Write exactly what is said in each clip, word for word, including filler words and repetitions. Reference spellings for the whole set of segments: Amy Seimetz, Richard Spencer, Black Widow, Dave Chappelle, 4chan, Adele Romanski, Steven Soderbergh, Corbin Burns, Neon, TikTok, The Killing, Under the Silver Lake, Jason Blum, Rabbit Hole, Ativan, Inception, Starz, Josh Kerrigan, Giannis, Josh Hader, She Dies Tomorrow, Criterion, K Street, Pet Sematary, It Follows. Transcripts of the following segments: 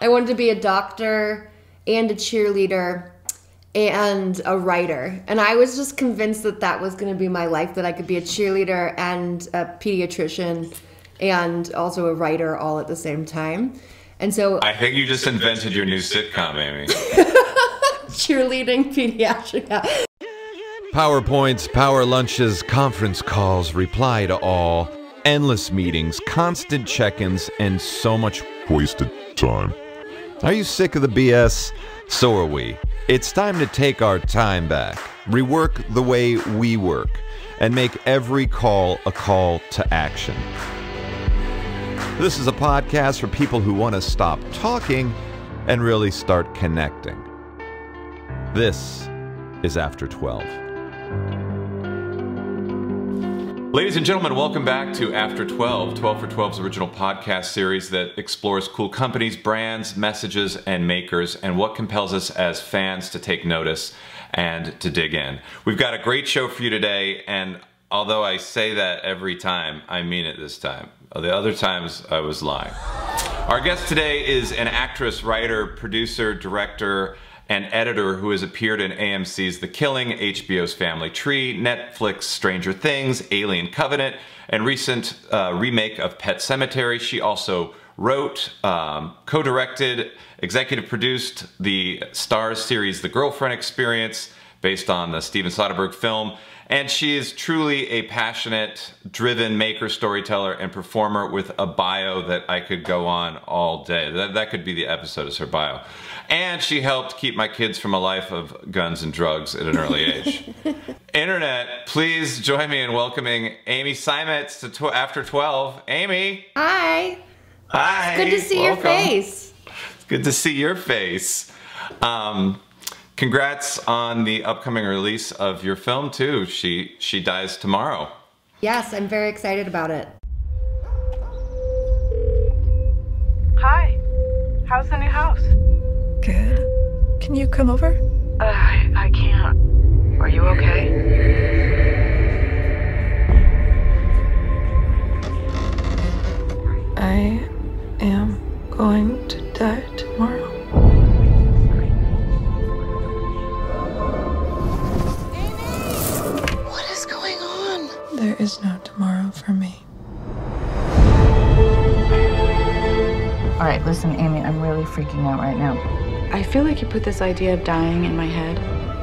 I wanted to be a doctor and a cheerleader and a writer. And I was just convinced that that was going to be my life, that I could be a cheerleader and a pediatrician and also a writer all at the same time. And so I think you just invented your new sitcom, Amy. Cheerleading pediatric. PowerPoints, power lunches, conference calls, reply to all, endless meetings, constant check-ins, and so much wasted time. Are you sick of the B S? So are we. It's time to take our time back, rework the way we work, and make every call a call to action. This is a podcast for people who want to stop talking and really start connecting. This is After twelve. Ladies and gentlemen, welcome back to After twelve, twelve for twelve's original podcast series that explores cool companies, brands, messages, and makers, and what compels us as fans to take notice and to dig in. We've got a great show for you today, and although I say that every time, I mean it this time. The other times, I was lying. Our guest today is an actress, writer, producer, director, an editor who has appeared in A M C's The Killing, H B O's Family Tree, Netflix Stranger Things, Alien Covenant, and recent uh, remake of Pet Sematary. She also wrote, um, co-directed, executive produced the Starz series The Girlfriend Experience, based on the Steven Soderbergh film. And she is truly a passionate, driven maker, storyteller, and performer with a bio that I could go on all day. That, that could be the episode, is her bio. And she helped keep my kids from a life of guns and drugs at an early age. Internet, please join me in welcoming Amy Seimetz to tw After twelve. Amy. Hi. Hi. It's good to see Welcome. your face. It's good to see your face. Um... Congrats on the upcoming release of your film, too. She She Dies Tomorrow. Yes, I'm very excited about it. Hi. How's the new house? Good. Can you come over? Uh, I, I can't. Are you okay? I am going to die tomorrow. There is no tomorrow for me. All right, listen, Amy, I'm really freaking out right now. I feel like you put this idea of dying in my head.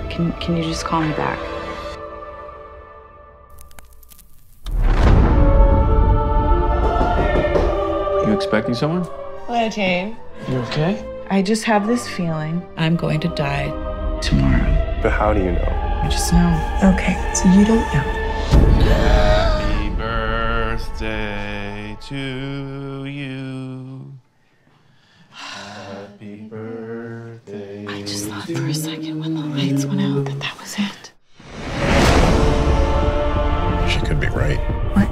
Can, can you just call me back? You expecting someone? Hello, Jane. You okay? I just have this feeling I'm going to die tomorrow. But how do you know? I just know. Okay, so you don't know. Happy birthday to you. Happy birthday. I just thought for a second when the lights went out that that was it. She could be right. What?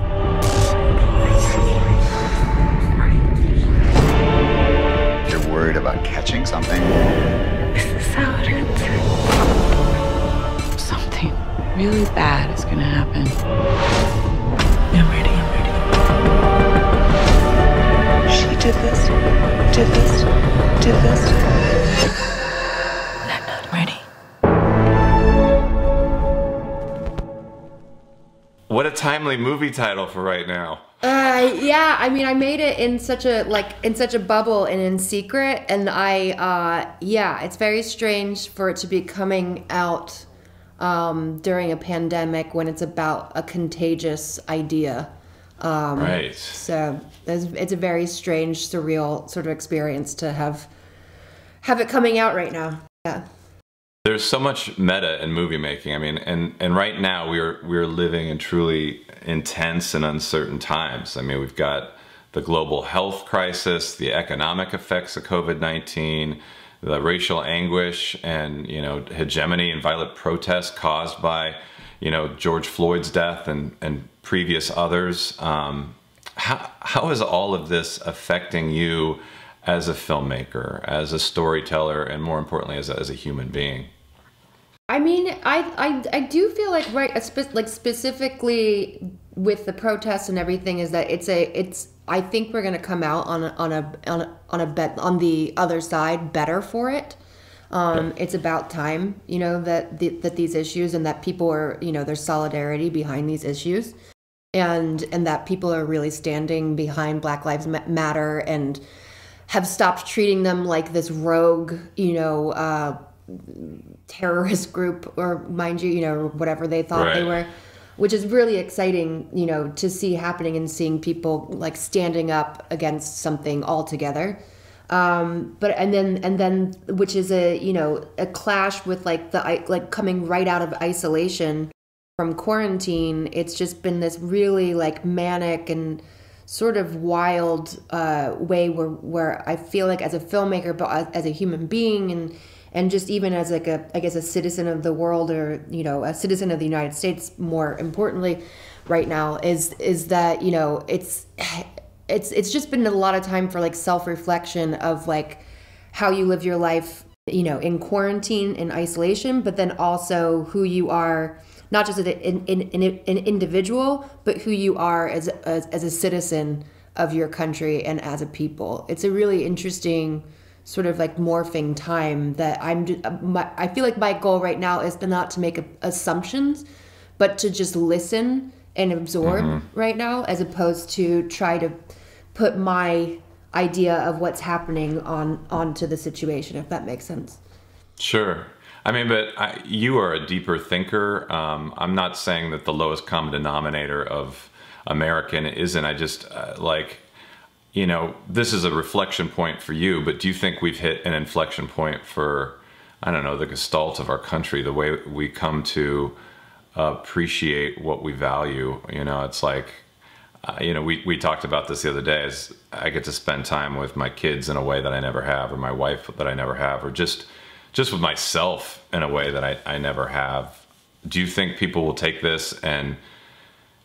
You're worried about catching something? This is how it hurts. Something really bad is gonna happen. I'm ready, I'm ready. She did this, did this, did this. I'm not ready. What a timely movie title for right now. Uh, yeah, I mean, I made it in such a, like, in such a bubble and in secret, and I, uh, yeah, it's very strange for it to be coming out Um, during a pandemic when it's about a contagious idea. Um, right. So it's, it's a very strange, surreal sort of experience to have have it coming out right now. Yeah. There's so much meta in movie making. I mean, and and right now we're we're living in truly intense and uncertain times. I mean, we've got the global health crisis, the economic effects of COVID nineteen. The racial anguish and, you know, hegemony and violent protest caused by, you know, George Floyd's death and, and previous others. Um, how, how is all of this affecting you as a filmmaker, as a storyteller, and more importantly, as a, as a human being? I mean, I, I, I do feel like right, like specifically with the protests and everything, is that it's a it's. I think we're gonna come out on a, on a on a, on a bet on the other side better for it. Um, it's about time, you know, that the, that these issues and that people are, you know, there's solidarity behind these issues, and and that people are really standing behind Black Lives Matter and have stopped treating them like this rogue, you know, uh, terrorist group, or mind you, you know, whatever they thought right. they were, which is really exciting, you know, to see happening and seeing people like standing up against something altogether. Um, but and then and then which is a you know a clash with like the like coming right out of isolation from quarantine. It's just been this really like manic and sort of wild uh, way where where I feel like as a filmmaker, but as a human being, and and just even as like a I guess a citizen of the world, or you know a citizen of the United States more importantly, right now is is that you know it's. It's it's just been a lot of time for like self-reflection of like how you live your life, you know, in quarantine, in isolation, but then also who you are, not just as an, an, an individual, but who you are as, as as a citizen of your country and as a people. It's a really interesting sort of like morphing time that I'm just, my, I feel like my goal right now is to not to make assumptions, but to just listen and absorb mm-hmm. right now, as opposed to try to put my idea of what's happening on onto the situation, if that makes sense. Sure. I mean, but I, you are a deeper thinker. Um, I'm not saying that the lowest common denominator of American isn't. I just uh, like, you know, this is a reflection point for you, but do you think we've hit an inflection point for, I don't know, the gestalt of our country, the way we come to appreciate what we value? You know, it's like, Uh, you know, we, we talked about this the other day, is I get to spend time with my kids in a way that I never have, or my wife that I never have, or just just with myself in a way that I, I never have. Do you think people will take this and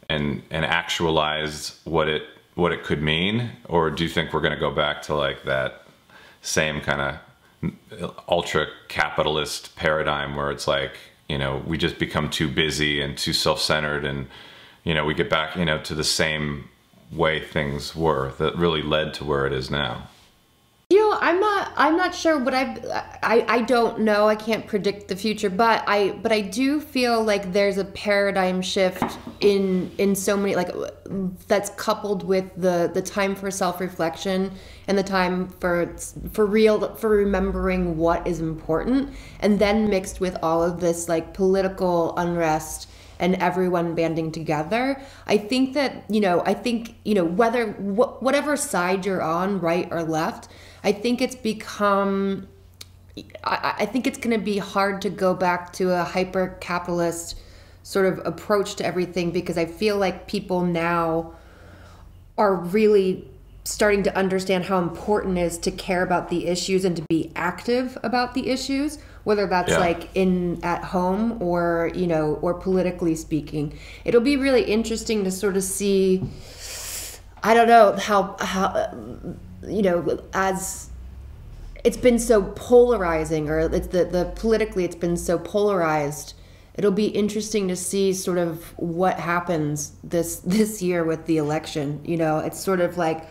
and and actualize what it what it could mean? Or do you think we're going to go back to like that same kind of ultra capitalist paradigm where it's like, you know, we just become too busy and too self-centered, and you know, we get back, you know, to the same way things were that really led to where it is now? You know, I'm not, I'm not sure what I've, I, I don't know. I can't predict the future, but I, but I do feel like there's a paradigm shift in, in so many, like that's coupled with the, the time for self-reflection and the time for, for real, for remembering what is important, and then mixed with all of this like political unrest and everyone banding together. I think that, you know, I think, you know, whether, wh whatever side you're on, right or left, I think it's become, I, I think it's gonna be hard to go back to a hyper-capitalist sort of approach to everything, because I feel like people now are really starting to understand how important it is to care about the issues and to be active about the issues, whether that's yeah. like in at home or, you know, or politically speaking. It'll be really interesting to sort of see, I don't know how, how you know, as it's been so polarizing, or it's the, the politically it's been so polarized. It'll be interesting to see sort of what happens this, this year with the election. You know, it's sort of like,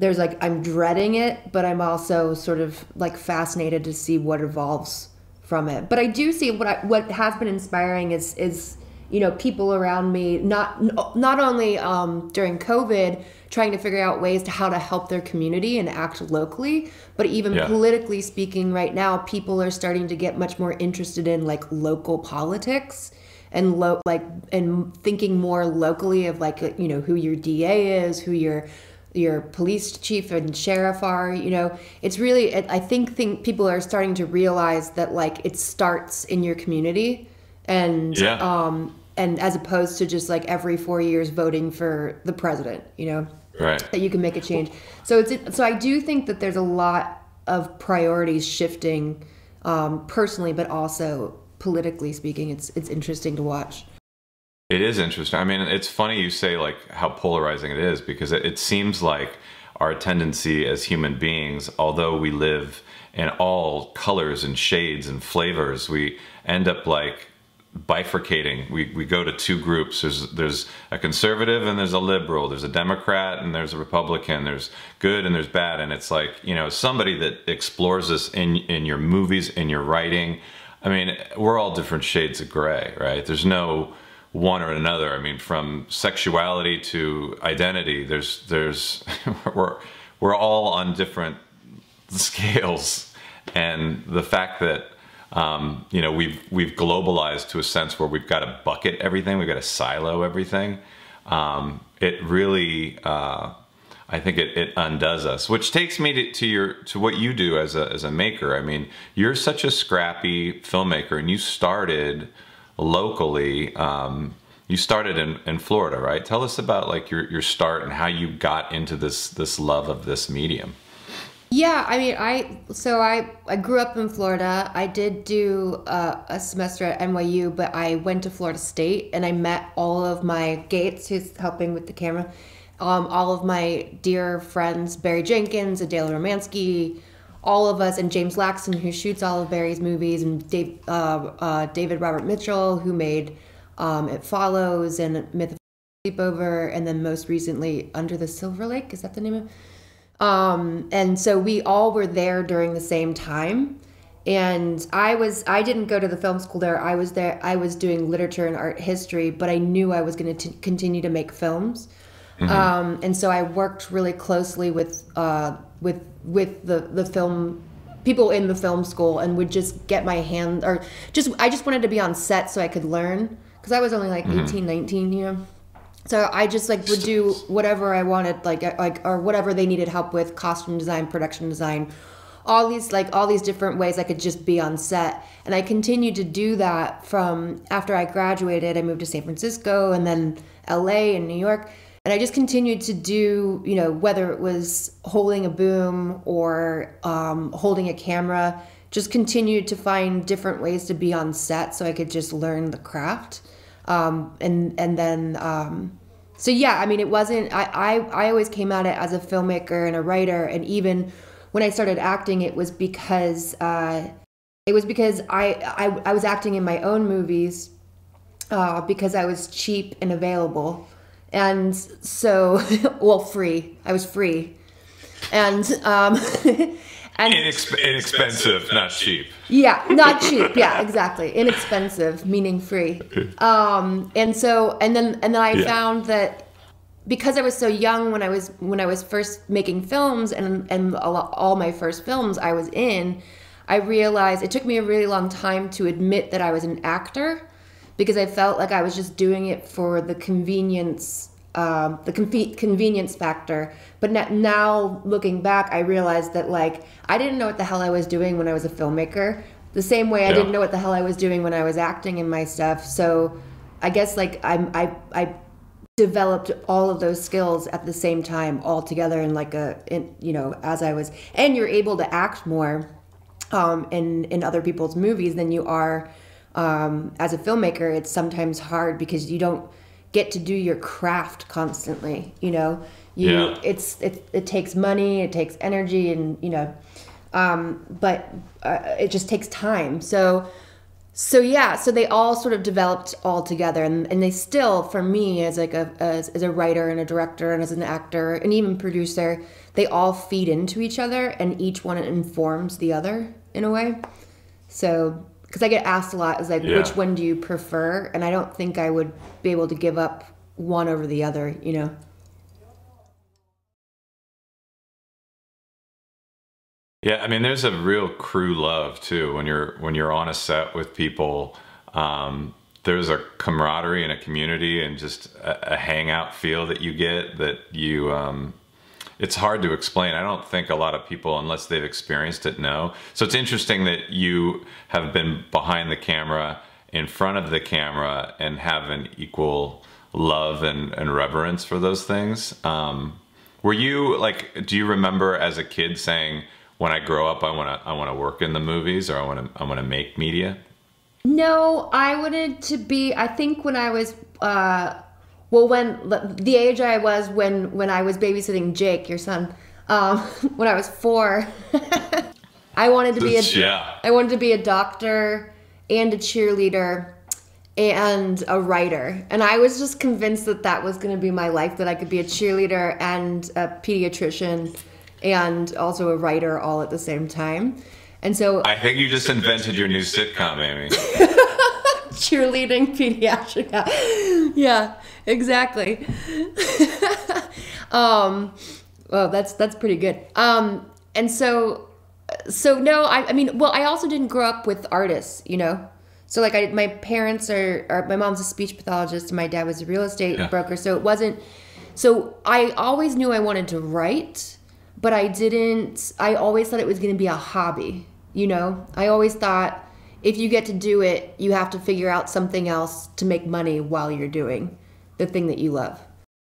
there's like, I'm dreading it, but I'm also sort of like fascinated to see what evolves from it. But I do see what I, what has been inspiring is, is, you know, people around me, not, not only um, during COVID, trying to figure out ways to how to help their community and act locally, but even yeah. politically speaking right now, people are starting to get much more interested in like local politics and lo like, and thinking more locally of like, you know, who your D A is, who your, your police chief and sheriff are. You know, it's really, I think think people are starting to realize that like it starts in your community, and yeah. um and as opposed to just like every four years voting for the president, you know, right, that you can make a change. So it's so I do think that there's a lot of priorities shifting, um personally but also politically speaking. It's it's interesting to watch. It is interesting. I mean, it's funny you say like how polarizing it is, because it, it seems like our tendency as human beings, although we live in all colors and shades and flavors, we end up like bifurcating. We, we go to two groups. There's, there's a conservative and there's a liberal. There's a Democrat and there's a Republican. There's good and there's bad. And it's like, you know, somebody that explores this in, in your movies, in your writing. I mean, we're all different shades of gray, right? There's no one or another. I mean, from sexuality to identity, there's, there's, we're, we're all on different scales. And the fact that, Um, you know, we've we've globalized to a sense where we've got to bucket everything, we've got to silo everything. Um, it really, uh, I think, it, it undoes us. Which takes me to, to your to what you do as a as a maker. I mean, you're such a scrappy filmmaker, and you started locally. Um, you started in, in Florida, right? Tell us about like your your start and how you got into this this love of this medium. Yeah, I mean, I so I, I grew up in Florida. I did do uh, a semester at N Y U, but I went to Florida State and I met all of my Gates, who's helping with the camera, um, all of my dear friends, Barry Jenkins, Adele Romanski, all of us, and James Laxton, who shoots all of Barry's movies, and Dave, uh, uh, David Robert Mitchell, who made um, It Follows and Myth of Sleepover, and then most recently Under the Silver Lake. Is that the name of it? Um, and so we all were there during the same time. And I was, I didn't go to the film school there. I was there, I was doing literature and art history, but I knew I was going to continue to make films. Mm-hmm. Um, and so I worked really closely with, uh, with, with the, the film people in the film school, and would just get my hand or just, I just wanted to be on set so I could learn. Cause I was only like mm-hmm. eighteen, nineteen, you know? So I just like would do whatever I wanted, like like or whatever they needed help with, costume design, production design, all these like all these different ways I could just be on set. And I continued to do that from after I graduated. I moved to San Francisco and then L A and New York. And I just continued to do, you know, whether it was holding a boom or um, holding a camera, just continued to find different ways to be on set so I could just learn the craft. Um, and, and then, um, so yeah, I mean, it wasn't, I, I, I always came at it as a filmmaker and a writer. And even when I started acting, it was because, uh, it was because I, I, I was acting in my own movies, uh, because I was cheap and available. And so, well, free, I was free. And, um, and Inexp inexpensive, not cheap. Yeah, not cheap. Yeah, exactly. Inexpensive, meaning free. Um, and so, and then, and then I yeah. found that because I was so young when I was when I was first making films, and and all my first films I was in, I realized it took me a really long time to admit that I was an actor, because I felt like I was just doing it for the convenience. Um, the convenience factor. But now looking back, I realized that like I didn't know what the hell I was doing when I was a filmmaker, the same way yeah. I didn't know what the hell I was doing when I was acting in my stuff. So I guess like I'm, I I developed all of those skills at the same time, all together in like a in, you know as I was. And you're able to act more um, in in other people's movies than you are um, as a filmmaker. It's sometimes hard because you don't get to do your craft constantly, you know, you, yeah. it's, it, it takes money, it takes energy, and, you know, um, but uh, it just takes time. So, so yeah, so they all sort of developed all together, and, and they still, for me as like a, as, as a writer and a director and as an actor and even producer, they all feed into each other, and each one informs the other in a way. So because I get asked a lot, is like, yeah. which one do you prefer? And I don't think I would be able to give up one over the other, you know? Yeah, I mean, there's a real crew love too. When you're, when you're on a set with people, um, there's a camaraderie and a community and just a, a hangout feel that you get that you, um, it's hard to explain. I don't think a lot of people, unless they've experienced it, know. So it's interesting that you have been behind the camera, in front of the camera, and have an equal love and, and reverence for those things. Um, were you like, do you remember as a kid saying, when I grow up, I want to, I want to work in the movies, or I want to, I want to make media? No, I wanted to be, I think when I was, uh, Well, when the age I was when when I was babysitting Jake, your son, um, when I was four. I wanted to be a yeah. I wanted to be a doctor and a cheerleader and a writer, and I was just convinced that that was going to be my life, that I could be a cheerleader and a pediatrician and also a writer all at the same time. And so I think you just invented your new sitcom, Amy. Cheerleading pediatric. Yeah, yeah, exactly. um, well, that's that's pretty good. Um, and so. So no, I, I mean, well, I also didn't grow up with artists, you know? So like I, my parents are, are, my mom's a speech pathologist and my dad was a real estate yeah. broker. So it wasn't, so I always knew I wanted to write, but I didn't, I always thought it was going to be a hobby, you know? I always thought if you get to do it, you have to figure out something else to make money while you're doing the thing that you love.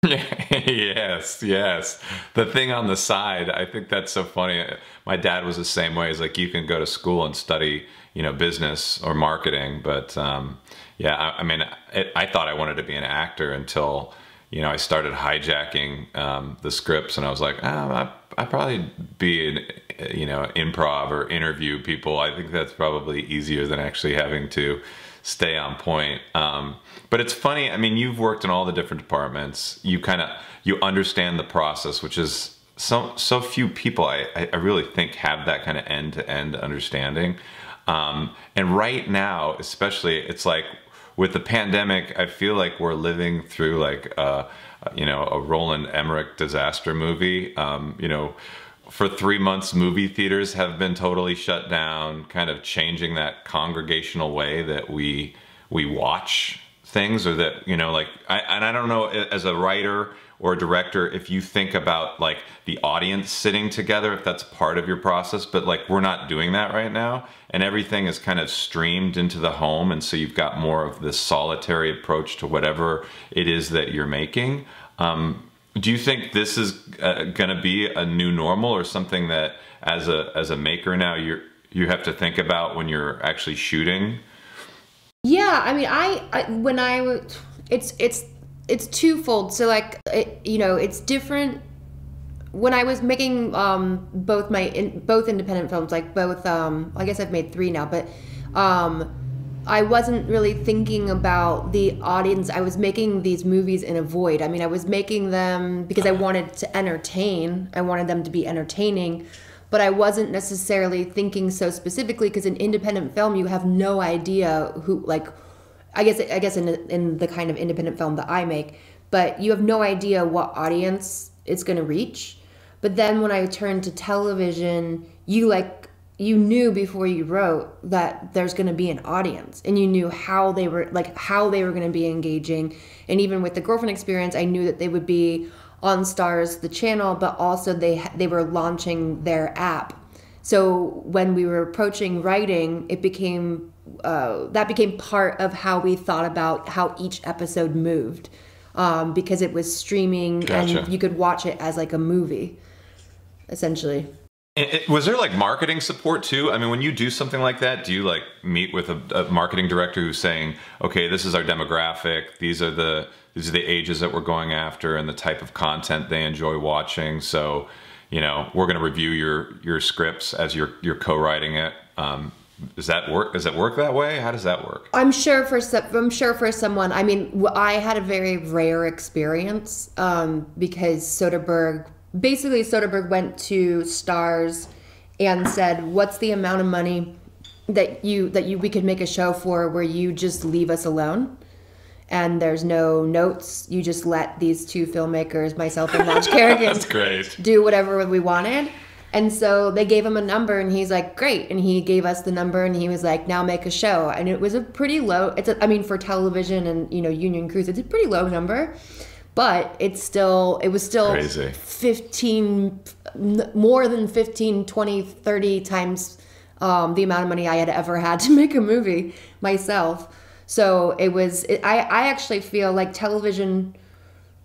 Yes, yes. The thing on the side, I think that's so funny. My dad was the same way. He's like, you can go to school and study, you know, business or marketing. But um, yeah, I, I mean, it, I thought I wanted to be an actor until, you know, I started hijacking um, the scripts, and I was like, oh, I, I'd probably be an, you know, improv or interview people. I think that's probably easier than actually having to stay on point. Um, but it's funny, I mean, you've worked in all the different departments. You kind of, you understand the process, which is so, so few people, I, I really think, have that kind of end-to-end understanding. Um, and right now, especially, it's like, with the pandemic, I feel like we're living through like, uh, you know, a Roland Emmerich disaster movie. Um, you know, for three months, movie theaters have been totally shut down, kind of changing that congregational way that we we watch things, or that, you know, like, I, and I don't know, as a writer or a director, if you think about like the audience sitting together, if that's part of your process, but like we're not doing that right now, and everything is kind of streamed into the home, and so you've got more of this solitary approach to whatever it is that you're making. Um, do you think this is uh, gonna be a new normal, or something that as a as a maker now you're you have to think about when you're actually shooting? Yeah, I mean, I, I when I was, it's it's. It's twofold. So like, it, you know, it's different. When I was making um, both my, in, both independent films, like both, um, I guess I've made three now, but um, I wasn't really thinking about the audience. I was making these movies in a void. I mean, I was making them because I wanted to entertain. I wanted them to be entertaining, but I wasn't necessarily thinking so specifically, because in independent film, you have no idea who, like, I guess I guess in in the kind of independent film that I make, but you have no idea what audience it's going to reach. But then when I turned to television, you like you knew before you wrote that there's going to be an audience, and you knew how they were like how they were going to be engaging. And even with The Girlfriend Experience, I knew that they would be on Starz, the channel, but also they they were launching their app. So when we were approaching writing, it became uh, that became part of how we thought about how each episode moved, um, because it was streaming. Gotcha. And you could watch it as like a movie, essentially. It, it, was there like marketing support too? I mean, when you do something like that, do you like meet with a, a marketing director who's saying, okay, this is our demographic, these are the these are the ages that we're going after, and the type of content they enjoy watching, so, you know, we're going to review your your scripts as you're you're co-writing it. Um, does that work? Does it work that way? How does that work? I'm sure for some, I'm sure for someone. I mean, I had a very rare experience um, because Soderbergh basically Soderbergh went to Starz and said, "What's the amount of money that you that you we could make a show for where you just leave us alone?" And there's no notes. You just let these two filmmakers, myself and Josh Kerrigan, do whatever we wanted. And so they gave him a number, and he's like, great. And he gave us the number, and he was like, now make a show. And it was a pretty low, it's a, I mean, for television and, you know, Union Cruise, it's a pretty low number, but it's still, it was still crazy. fifteen, more than fifteen, twenty, thirty times um, the amount of money I had ever had to make a movie myself. So it was, it, I, I actually feel like television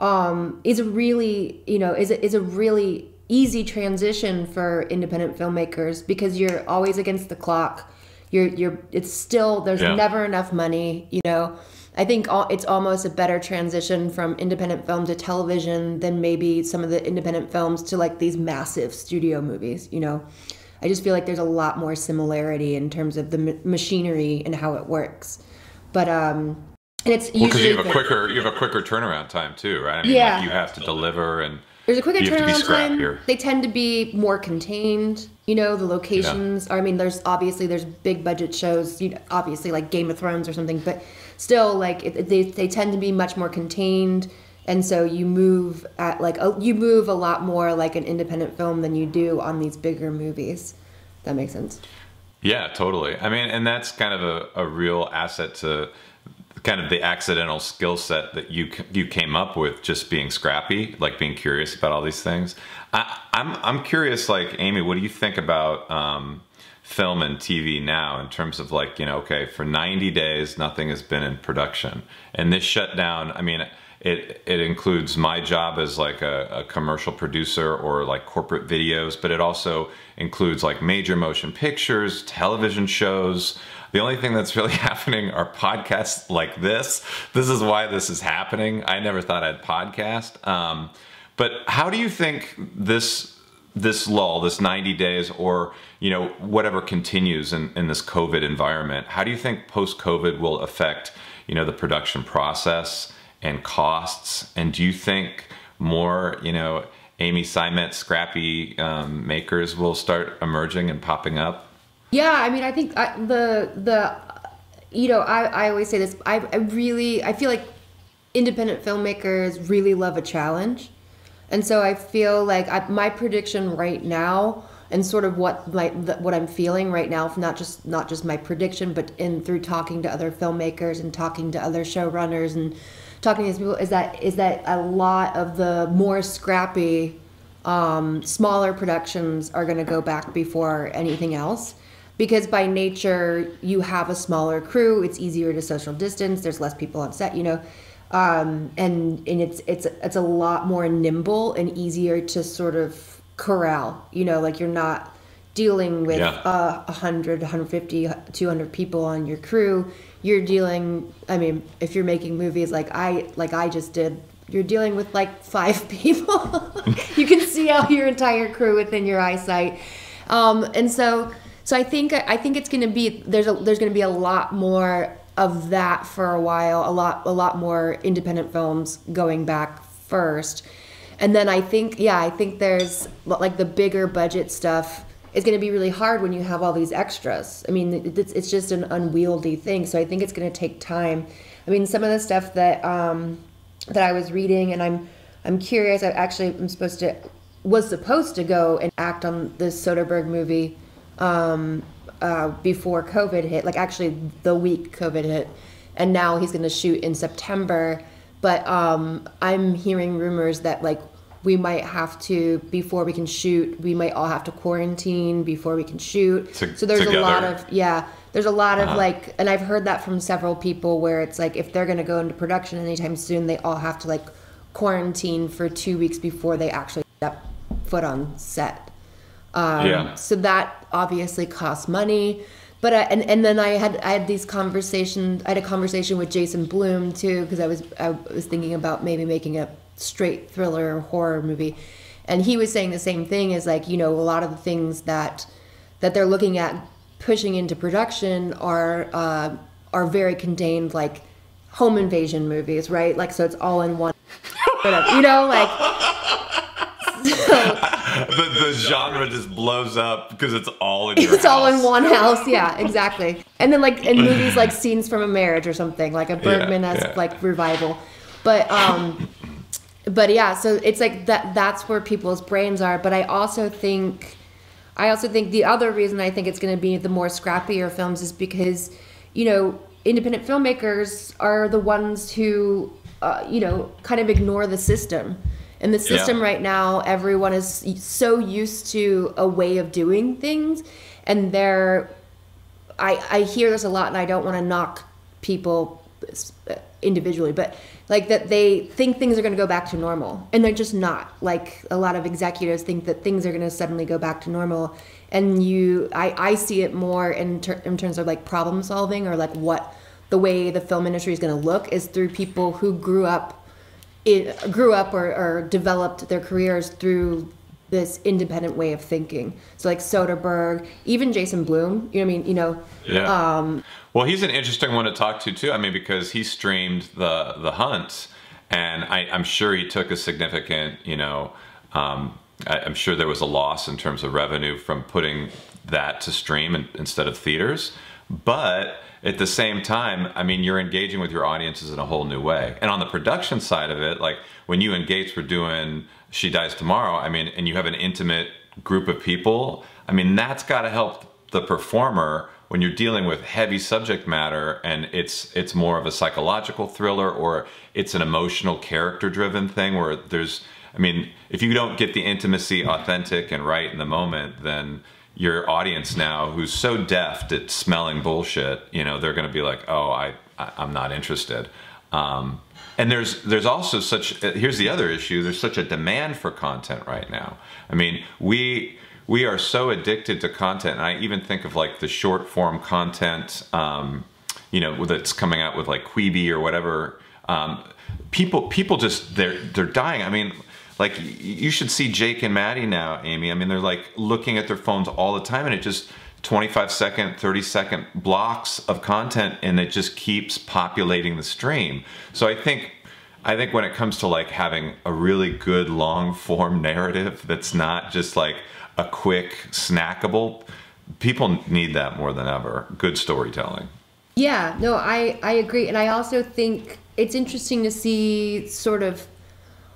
um, is a really, you know, is a, is a really easy transition for independent filmmakers, because you're always against the clock. You're you're it's still there's yeah. never enough money, you know. I think all, it's almost a better transition from independent film to television than maybe some of the independent films to like these massive studio movies, you know. I just feel like there's a lot more similarity in terms of the ma machinery and how it works. But um and it's usually well, you have a quicker you have a quicker turnaround time too, right? I mean, yeah. like you have to deliver and There's a quicker turnaround time. Here. They tend to be more contained. You know, the locations yeah. are, I mean, there's obviously there's big budget shows, you know, obviously like Game of Thrones or something, but still like it, they, they tend to be much more contained. And so you move at like, a, you move a lot more like an independent film than you do on these bigger movies. That makes sense. Yeah, totally. I mean, and that's kind of a, a real asset to kind of the accidental skill set that you you came up with, just being scrappy, like being curious about all these things. I, I'm I'm curious, like Amy, what do you think about um, film and T V now in terms of like, you know, okay, for ninety days nothing has been in production, and this shutdown. I mean, it it includes my job as like a, a commercial producer or like corporate videos, but it also includes like major motion pictures, television shows. The only thing that's really happening are podcasts like this. This is why this is happening. I never thought I'd podcast. Um, but how do you think this this lull, this ninety days, or you know whatever continues in, in this COVID environment, how do you think post-COVID will affect you know the production process and costs? And do you think more you know Amy Seimetz scrappy um, makers will start emerging and popping up? Yeah, I mean, I think I, the, the you know, I, I always say this, I, I really, I feel like independent filmmakers really love a challenge. And so I feel like I, my prediction right now and sort of what my, the, what I'm feeling right now, not just, not just my prediction, but in through talking to other filmmakers and talking to other showrunners and talking to these people, is that, is that a lot of the more scrappy, um, smaller productions are going to go back before anything else. Because by nature, you have a smaller crew. It's easier to social distance. There's less people on set, you know, um, and and it's it's it's a lot more nimble and easier to sort of corral. You know, like you're not dealing with yeah. uh, a hundred, a hundred fifty, two hundred people on your crew. You're dealing. I mean, if you're making movies like I like I just did, you're dealing with like five people. You can see out your entire crew within your eyesight, um, and so. So I think I think it's going to be there's a, there's going to be a lot more of that for a while, a lot a lot more independent films going back first, and then I think yeah I think there's like the bigger budget stuff is going to be really hard when you have all these extras. I mean it's it's just an unwieldy thing. So I think it's going to take time. I mean some of the stuff that um, that I was reading and I'm I'm curious. I actually I'm supposed to was supposed to go and act on this Soderbergh movie. Um, uh, before COVID hit, like actually the week COVID hit, and now he's going to shoot in September. But um, I'm hearing rumors that like we might have to, before we can shoot, we might all have to quarantine before we can shoot. To so there's together. a lot of, yeah, there's a lot uh-huh. of like, and I've heard that from several people where it's like, if they're going to go into production anytime soon, they all have to like quarantine for two weeks before they actually step foot on set. Um, yeah. So that obviously costs money, but I, and and then I had I had these conversations. I had a conversation with Jason Blum too because I was I was thinking about maybe making a straight thriller or horror movie, and he was saying the same thing is like you know a lot of the things that that they're looking at pushing into production are uh, are very contained like home invasion movies, right? Like so it's all in one, you know, like. So, The, the genre just blows up because it's all in your house. It's all in one house, yeah, exactly. And then like in movies like Scenes from a Marriage or something, like a Bergman-esque yeah, yeah. like revival. But um, but yeah, so it's like that. That's where people's brains are. But I also think, I also think the other reason I think it's going to be the more scrappier films is because, you know, independent filmmakers are the ones who, uh, you know, kind of ignore the system. In the system yeah. right now, everyone is so used to a way of doing things, and they're. I I hear this a lot, and I don't want to knock people individually, but like that they think things are going to go back to normal, and they're just not. Like a lot of executives think that things are going to suddenly go back to normal, and you, I, I see it more in, ter in terms of like problem solving, or like what the way the film industry is going to look is through people who grew up, in, grew up or, or developed their careers through this independent way of thinking. So like Soderbergh, even Jason Blum, you know what I mean? You know, yeah. Um, well, he's an interesting one to talk to too. I mean, because he streamed the, the Hunt, and I, I'm sure he took a significant, you know, um, I, I'm sure there was a loss in terms of revenue from putting that to stream in, instead of theaters. But at the same time, I mean, you're engaging with your audiences in a whole new way. And on the production side of it, like when you and Gates were doing She Dies Tomorrow, I mean, and you have an intimate group of people, I mean, that's got to help the performer when you're dealing with heavy subject matter, and it's it's more of a psychological thriller, or it's an emotional character-driven thing where there's, I mean, if you don't get the intimacy authentic and right in the moment, then your audience now, who's so deft at smelling bullshit, you know, they're going to be like, oh, I, I, I'm not interested. Um, and there's, there's also such, here's the other issue, there's such a demand for content right now. I mean, we, we are so addicted to content, and I even think of like the short form content, um, you know, that's coming out with like Quibi or whatever. Um, people, people just, they're, they're dying. I mean, like, you should see Jake and Maddie now, Amy. I mean, they're like looking at their phones all the time, and it just twenty-five second, thirty second blocks of content, and it just keeps populating the stream. So I think, I think when it comes to like having a really good long form narrative that's not just like a quick snackable, people need that more than ever. Good storytelling. Yeah, no, I, I agree. And I also think it's interesting to see sort of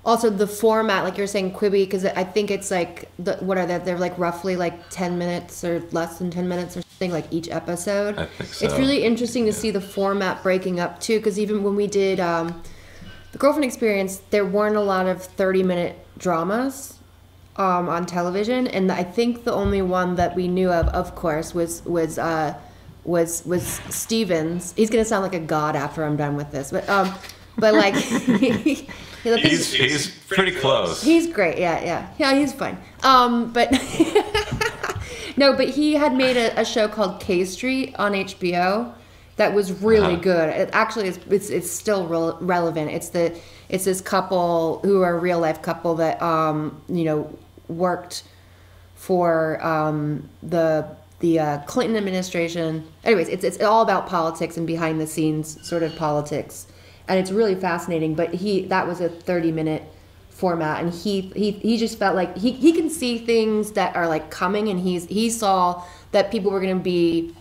also the format, like you're saying, Quibi, because I think it's like, the, what are they? They're like roughly like ten minutes or less than ten minutes or something, like each episode. I think so. It's really interesting to yeah. see the format breaking up too, because even when we did um, The Girlfriend Experience, there weren't a lot of thirty minute dramas um, on television. And I think the only one that we knew of, of course, was, was uh, was, was Steven's. He's going to sound like a god after I'm done with this, but um, but like... He he's, he's, he's pretty close. close. He's great, yeah, yeah. Yeah, he's fun. Um, but no, but he had made a, a show called K Street on H B O that was really uh-huh. good. It actually is, it's it's still re relevant. It's the it's this couple who are a real life couple that um, you know, worked for um, the the uh, Clinton administration. Anyways, it's it's all about politics and behind the scenes sort of politics. And it's really fascinating, but he that was a thirty minute format, and he he he just felt like he he can see things that are like coming, and he's he saw that people were going to be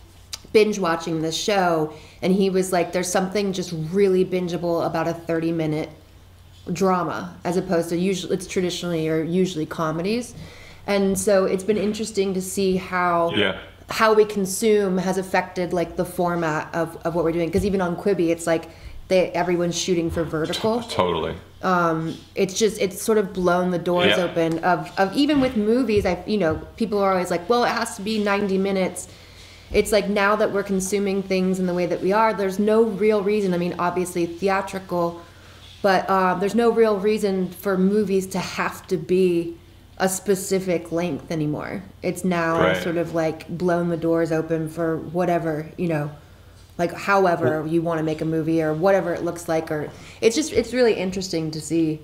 binge watching this show, and he was like, there's something just really bingeable about a thirty minute drama as opposed to usually it's traditionally or usually comedies. And so it's been interesting to see how yeah. how we consume has affected like the format of of what we're doing, because even on Quibi it's like They, everyone's shooting for vertical. Totally. Um, it's just, it's sort of blown the doors yeah. open of, of even with movies, I, you know, people are always like, well, it has to be ninety minutes. It's like, now that we're consuming things in the way that we are, there's no real reason. I mean, obviously theatrical, but uh, there's no real reason for movies to have to be a specific length anymore. It's now right. sort of like blown the doors open for whatever, you know, like however you want to make a movie or whatever it looks like, or it's just, it's really interesting to see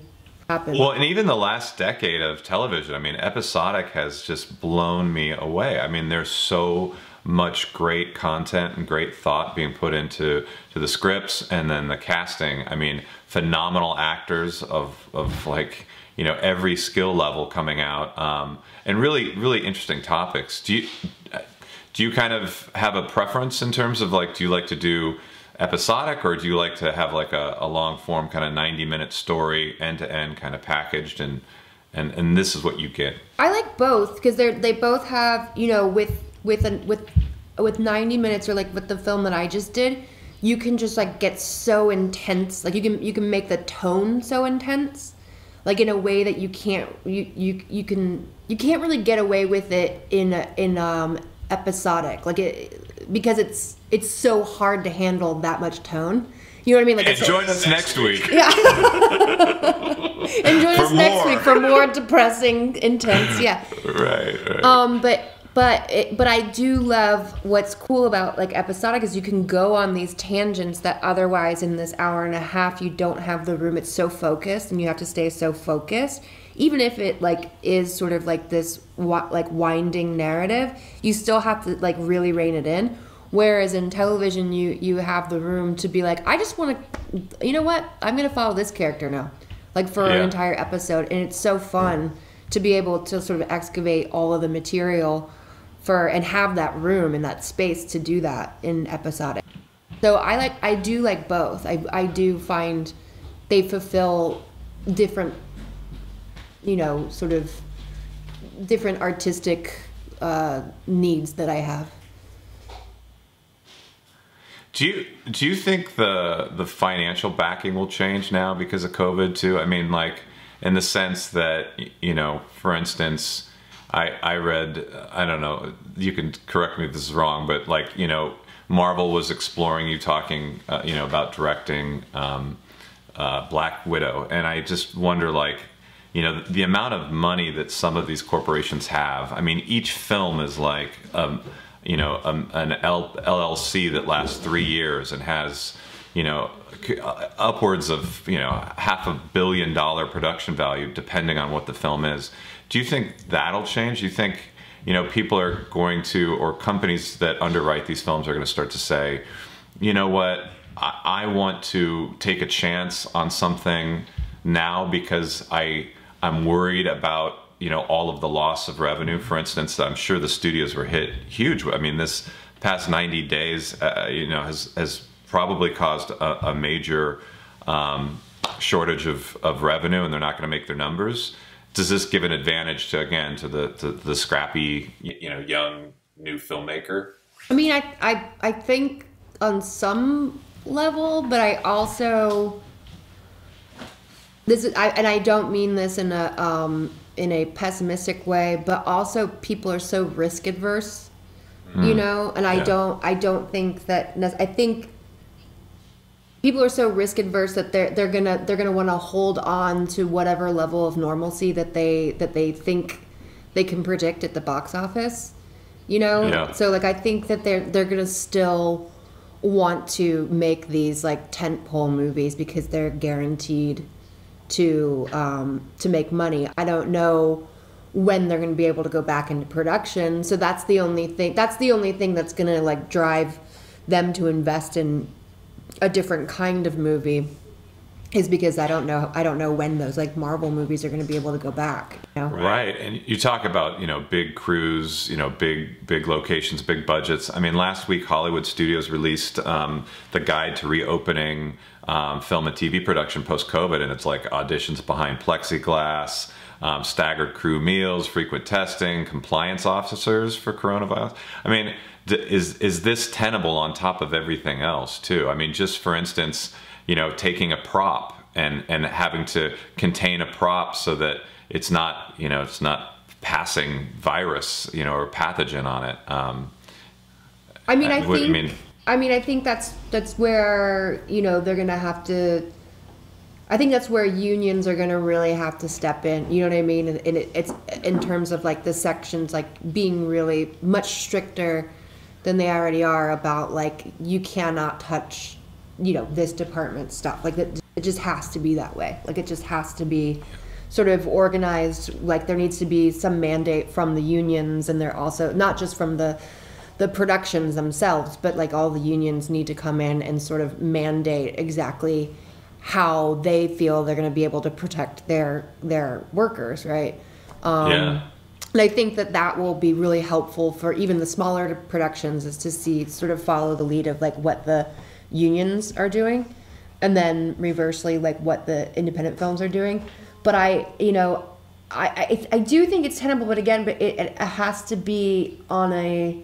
happen. Well, and even the last decade of television, I mean, episodic has just blown me away. I mean, there's so much great content and great thought being put into to the scripts and then the casting. I mean, phenomenal actors of, of like, you know, every skill level coming out, um, and really, really interesting topics. Do you, Do you kind of have a preference in terms of like, do you like to do episodic, or do you like to have like a, a long form kind of ninety minute story end to end kind of packaged, and and, and this is what you get? I like both, because they they both have, you know, with with an, with with ninety minutes or like with the film that I just did, you can just like get so intense, like you can you can make the tone so intense, like in a way that you can't you you you can you can't really get away with it in a, in um episodic, like it, because it's it's so hard to handle that much tone. You know what I mean? Like, and it's join a, us next week. Yeah. and join for us more. next week for more depressing, intense. Yeah. Right. Right. Um, but. But it, but I do love what's cool about like episodic is you can go on these tangents that otherwise in this hour and a half you don't have the room. It's so focused and you have to stay so focused. Even if it like is sort of like this like winding narrative, you still have to like really rein it in. Whereas in television you you have the room to be like, I just want to, you know what? I'm going to follow this character now, like for yeah. an entire episode, and it's so fun yeah. to be able to sort of excavate all of the material. For, and have that room and that space to do that in episodic. So I like I do like both. I I do find they fulfill different, you know, sort of different artistic uh, needs that I have. Do you do you think the the financial backing will change now because of COVID too? I mean, like in the sense that, you know, for instance. I, I read, I don't know, you can correct me if this is wrong, but like, you know, Marvel was exploring you talking, uh, you know, about directing um, uh, Black Widow. And I just wonder, like, you know, the, the amount of money that some of these corporations have. I mean, each film is like, um, you know, um, an L L C that lasts three years and has, you know, upwards of, you know, half a billion dollar production value, depending on what the film is. Do you think that'll change? Do you think, you know, people are going to, or companies that underwrite these films are going to start to say, you know what, I, I want to take a chance on something now because I, I'm worried about, you know, all of the loss of revenue. For instance, I'm sure the studios were hit huge. I mean, this past ninety days, uh, you know, has, has probably caused a, a major um, shortage of, of revenue, and they're not going to make their numbers. Does this give an advantage to, again, to the to the scrappy, you know, young new filmmaker? I mean, I I I think on some level, but I also this is I, and I don't mean this in a um, in a pessimistic way, but also people are so risk adverse, mm. you know, and I yeah. don't I don't think that I think. People are so risk adverse that they're they're gonna they're gonna want to hold on to whatever level of normalcy that they that they think they can predict at the box office, you know. Yeah. So like I think that they're they're gonna still want to make these like tentpole movies because they're guaranteed to um, to make money. I don't know when they're gonna be able to go back into production. So that's the only thing. That's the only thing that's gonna like drive them to invest in. A different kind of movie is because I don't know I don't know when those like Marvel movies are going to be able to go back, you know? Right, and you talk about, you know, big crews, you know, big big locations, big budgets. I mean, last week Hollywood Studios released um, the guide to reopening um, film and T V production post-COVID, and it's like auditions behind plexiglass, um, staggered crew meals, frequent testing, compliance officers for coronavirus. I mean, Is is this tenable on top of everything else too? I mean, just for instance, you know, taking a prop and and having to contain a prop so that it's not, you know, it's not passing virus, you know, or pathogen on it. Um, I mean, I think I mean, I mean, I think that's that's where, you know, they're gonna have to. I think that's where unions are going to really have to step in. You know what I mean? And, and it, it's in terms of like the sections like being really much stricter than they already are about like you cannot touch, you know, this department stuff. Like that, it just has to be that way. Like it just has to be sort of organized. Like there needs to be some mandate from the unions, and they're also not just from the the productions themselves, but like all the unions need to come in and sort of mandate exactly how they feel they're going to be able to protect their their workers, right? Um, yeah. And I think that that will be really helpful for even the smaller productions, is to see sort of follow the lead of like what the unions are doing, and then reversely like what the independent films are doing. But I, you know, I I, I do think it's tenable, but again, but it, it has to be on a.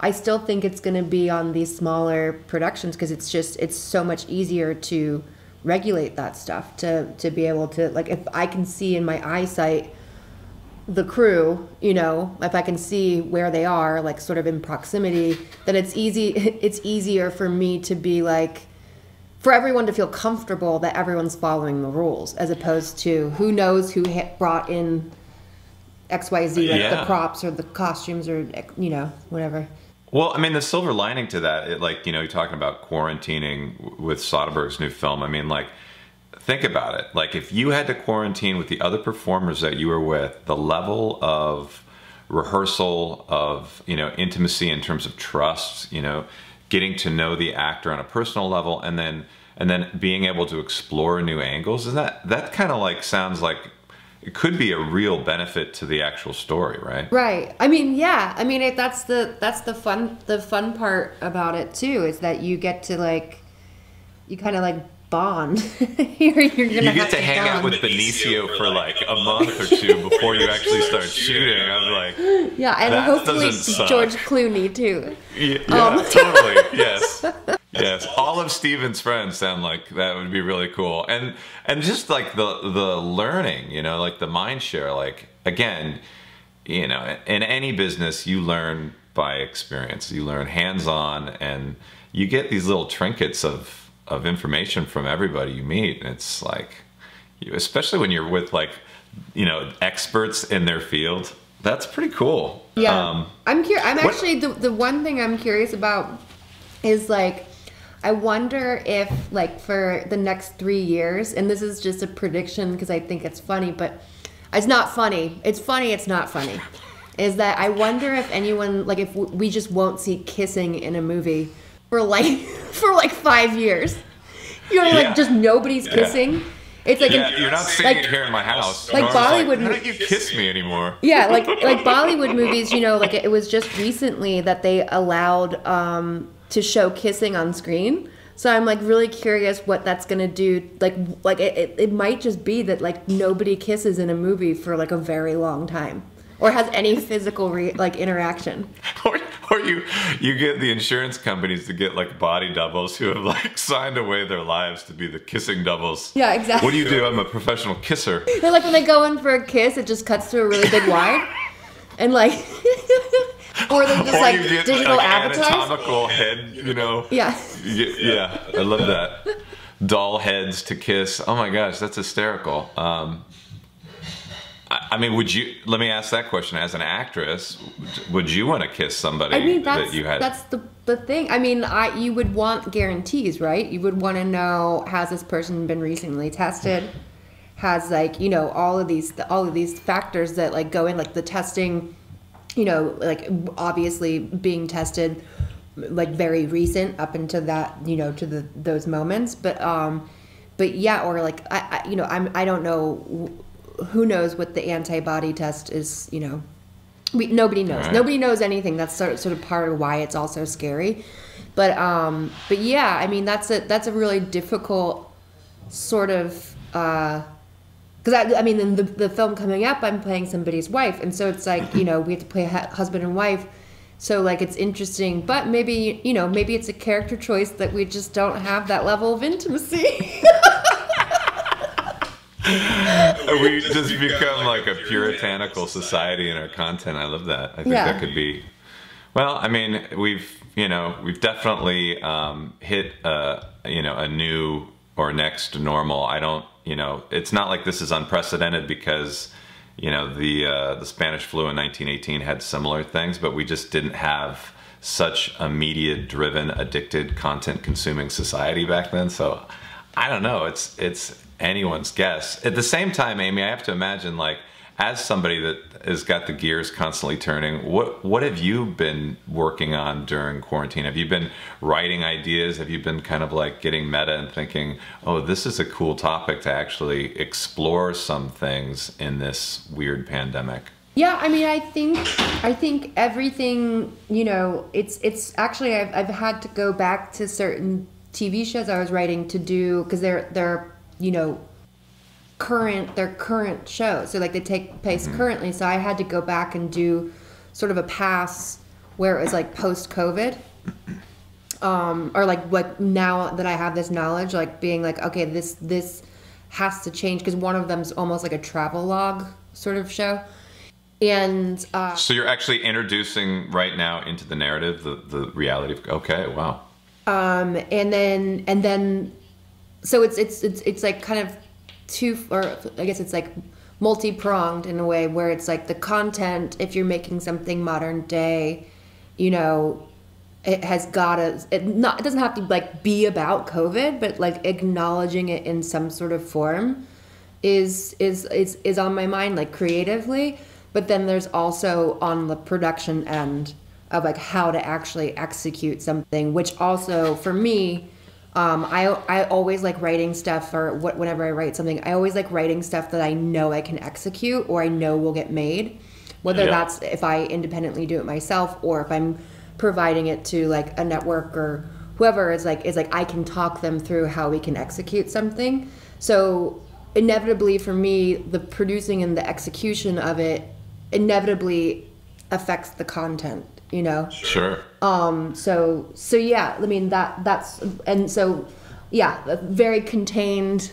I still think it's going to be on these smaller productions, because it's just it's so much easier to regulate that stuff, to to be able to, like, if I can see in my eyesight the crew, you know, if I can see where they are, like sort of in proximity, then it's easy it's easier for me to be like, for everyone to feel comfortable that everyone's following the rules, as opposed to who knows who brought in X Y Z, like yeah. the props or the costumes or, you know, whatever. Well, I mean, the silver lining to that, it, like, you know, you're talking about quarantining with Soderbergh's new film. I mean, like, think about it. Like, if you had to quarantine with the other performers that you were with, the level of rehearsal, of, you know, intimacy in terms of trust, you know, getting to know the actor on a personal level, and then and then being able to explore new angles, and that that kind of like sounds like it could be a real benefit to the actual story, right? Right. I mean, yeah. I mean, it, that's the that's the fun the fun part about it too, is that you get to like you kind of like bond. you're, you're gonna you get to, to hang bond. out with Benicio, Benicio for like a month or two before you actually start shooting. I'm like, yeah, and hopefully George Clooney too. Yeah, yeah um. totally. Yes. Yes, all of Steven's friends sound like that would be really cool, and and just like the the learning, you know, like the mind share. Like again, you know, in any business, you learn by experience, you learn hands on, and you get these little trinkets of of information from everybody you meet. And it's like, especially when you're with like, you know, experts in their field, that's pretty cool. Yeah, um, I'm curious. I'm actually the the one thing I'm curious about is like. I wonder if, like, for the next three years, and this is just a prediction because I think it's funny, but it's not funny. It's funny, it's not funny. Is that I wonder if anyone, like, if we just won't see kissing in a movie for, like, for, like, five years. You know, yeah. like, just nobody's yeah. kissing. It's like yeah, an, you're not seeing like, it here in my house. Like Bollywood, like, how don't you kiss me anymore? Yeah, like like Bollywood movies. You know, like it was just recently that they allowed um, to show kissing on screen. So I'm like really curious what that's gonna do. Like like it, it it might just be that like nobody kisses in a movie for like a very long time, or has any physical re like interaction. Or, or you you get the insurance companies to get like body doubles who have like signed away their lives to be the kissing doubles. Yeah, exactly. What do you do? I'm a professional kisser. They're like when they go in for a kiss, it just cuts to a really big wide, and like, or they just or like you get, digital like, avatars. Anatomical head, you know. Yeah. You get, yeah, I love that. Doll heads to kiss. Oh my gosh, that's hysterical. Um, I mean, would you, let me ask that question, as an actress, would you want to kiss somebody I mean, that's, that you had? That's the, the thing. I mean, I, you would want guarantees, right? You would want to know, has this person been recently tested? Has like, you know, all of these, all of these factors that like go in, like the testing, you know, like obviously being tested, like very recent up into that, you know, to the, those moments. But, um, but yeah, or like, I, I you know, I'm, I don't know, who knows what the antibody test is, you know, we, nobody knows. Right. Nobody knows anything. That's sort of, sort of part of why it's all so scary. But, um, but yeah, I mean, that's a, that's a really difficult sort of, uh, cause I, I mean, in the, the film coming up, I'm playing somebody's wife. And so it's like, you know, we have to play husband and wife. So like, it's interesting, but maybe, you know, maybe it's a character choice that we just don't have that level of intimacy. We just become like a puritanical society in our content. I love that. I think yeah. that could be. Well, I mean, we've you know we've definitely um, hit a, you know a new or next normal. I don't you know it's not like this is unprecedented, because you know the uh, the Spanish flu in nineteen eighteen had similar things, but we just didn't have such a media-driven, addicted, content-consuming society back then. So I don't know. It's it's. anyone's guess. At the same time, Amy, I have to imagine, like, as somebody that has got the gears constantly turning, what what have you been working on during quarantine? Have you been writing ideas? Have you been kind of like getting meta and thinking, oh, this is a cool topic to actually explore some things in this weird pandemic? Yeah, I mean, I think I think everything, you know, it's it's actually I've I've had to go back to certain T V shows I was writing to do, because they're they're you know, current, their current shows. So like they take place mm-hmm. currently. So I had to go back and do sort of a pass where it was like post COVID, um, or like what now that I have this knowledge, like being like, okay, this, this has to change. Cause one of them's almost like a travel log sort of show. And, uh, so you're actually introducing right now into the narrative, the, the reality of, okay. Wow. Um, and then, and then, so it's it's it's it's like kind of two, or I guess it's like multi-pronged in a way, where it's like the content, if you're making something modern day, you know, it has gotta, it not it doesn't have to like be about COVID, but like acknowledging it in some sort of form is is is is on my mind, like creatively. But then there's also on the production end of like how to actually execute something, which also for me, Um, I I always like writing stuff, or what, whenever I write something, I always like writing stuff that I know I can execute or I know will get made, whether yeah. that's if I independently do it myself or if I'm providing it to like a network or whoever is like is like I can talk them through how we can execute something. So inevitably for me, the producing and the execution of it inevitably affects the content. You know, sure. Um. So. So yeah. I mean that. That's and so, yeah. Very contained,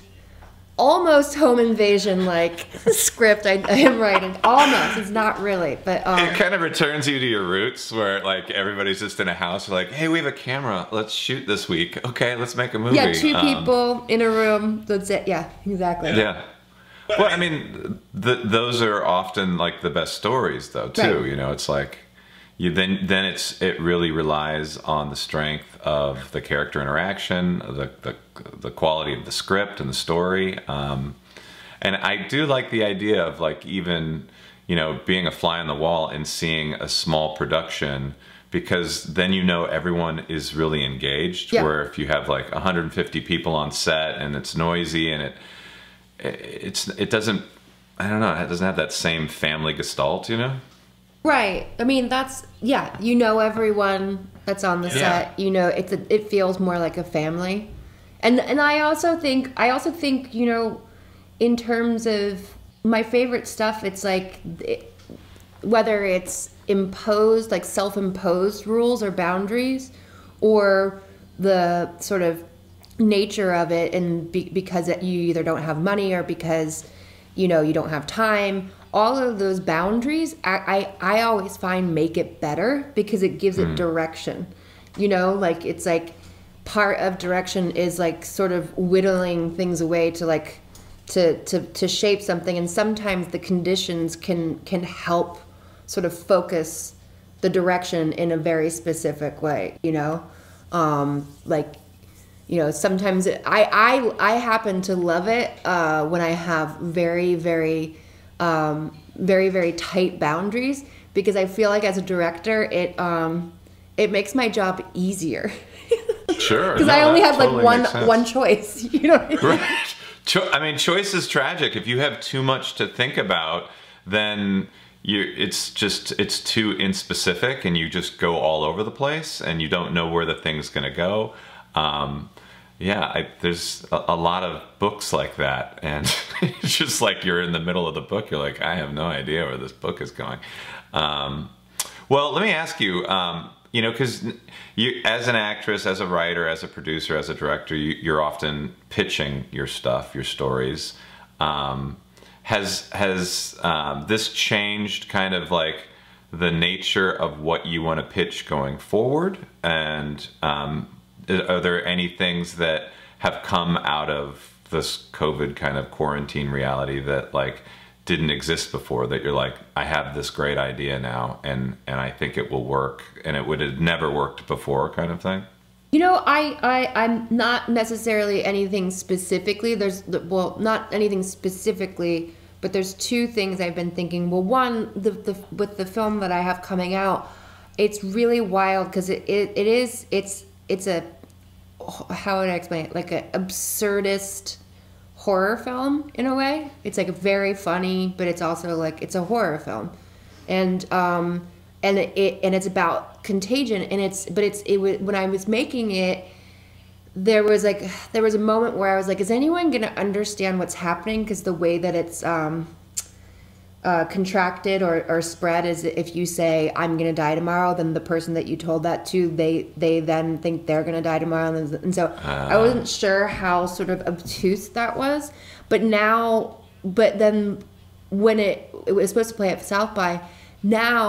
almost home invasion like script I, I am writing. Almost. It's not really, but um, it kind of returns you to your roots, where like everybody's just in a house. Like, hey, we have a camera. Let's shoot this week. Okay, let's make a movie. Yeah, two um, people in a room. That's it. Yeah, exactly. Yeah. But, well, I mean, th those are often like the best stories, though. Too. Right. You know, it's like. You then then it's it really relies on the strength of the character interaction, the the, the quality of the script and the story, um, and I do like the idea of like even you know being a fly on the wall and seeing a small production, because then you know everyone is really engaged. Yeah. Where if you have like a hundred fifty people on set and it's noisy and it it's it doesn't I don't know it doesn't have that same family gestalt, you know. Right. I mean, that's, yeah, you know everyone that's on the yeah. set, you know, it's a, it feels more like a family. And and I also think, I also think, you know, in terms of my favorite stuff, it's like, it, whether it's imposed, like self-imposed rules or boundaries, or the sort of nature of it, and be, because it, you either don't have money or because, you know, you don't have time. All of those boundaries, I, I, I always find make it better, because it gives mm. it direction. You know, like it's like part of direction is like sort of whittling things away to like to to, to shape something, and sometimes the conditions can can help sort of focus the direction in a very specific way. You know, um, like. You know, sometimes it, I, I I happen to love it uh, when I have very very um, very very tight boundaries, because I feel like as a director it um, it makes my job easier. Sure. Because no, I only have totally like one one choice. You know. What I mean? Right. Cho I mean, choice is tragic. If you have too much to think about, then you it's just it's too inspecific, and you just go all over the place, and you don't know where the thing's gonna go. Um, yeah, I, there's a, a lot of books like that, and it's just like you're in the middle of the book, you're like, I have no idea where this book is going. Um, well, let me ask you, um, you know, because you, as an actress, as a writer, as a producer, as a director, you, you're often pitching your stuff, your stories. Um, has has um, this changed kind of like the nature of what you want to pitch going forward? And um, are there any things that have come out of this COVID kind of quarantine reality that like didn't exist before, that you're like, I have this great idea now, and and I think it will work, and it would have never worked before, kind of thing? You know, I, I I'm not necessarily anything specifically. There's well, not anything specifically, but there's two things I've been thinking. Well, one, the, the with the film that I have coming out, it's really wild, because it, it it is it's. It's a, how would I explain it? Like an absurdist horror film in a way. It's like very funny, but it's also like, it's a horror film. And, um, and it, and it's about contagion, and it's, but it's, it was, when I was making it, there was like, there was a moment where I was like, is anyone going to understand what's happening? Cause the way that it's, um, Uh, contracted or, or spread is if you say I'm gonna die tomorrow, then the person that you told that to, they they then think they're gonna die tomorrow, and, and so uh. I wasn't sure how sort of obtuse that was, but now but then when it it was supposed to play at South by, now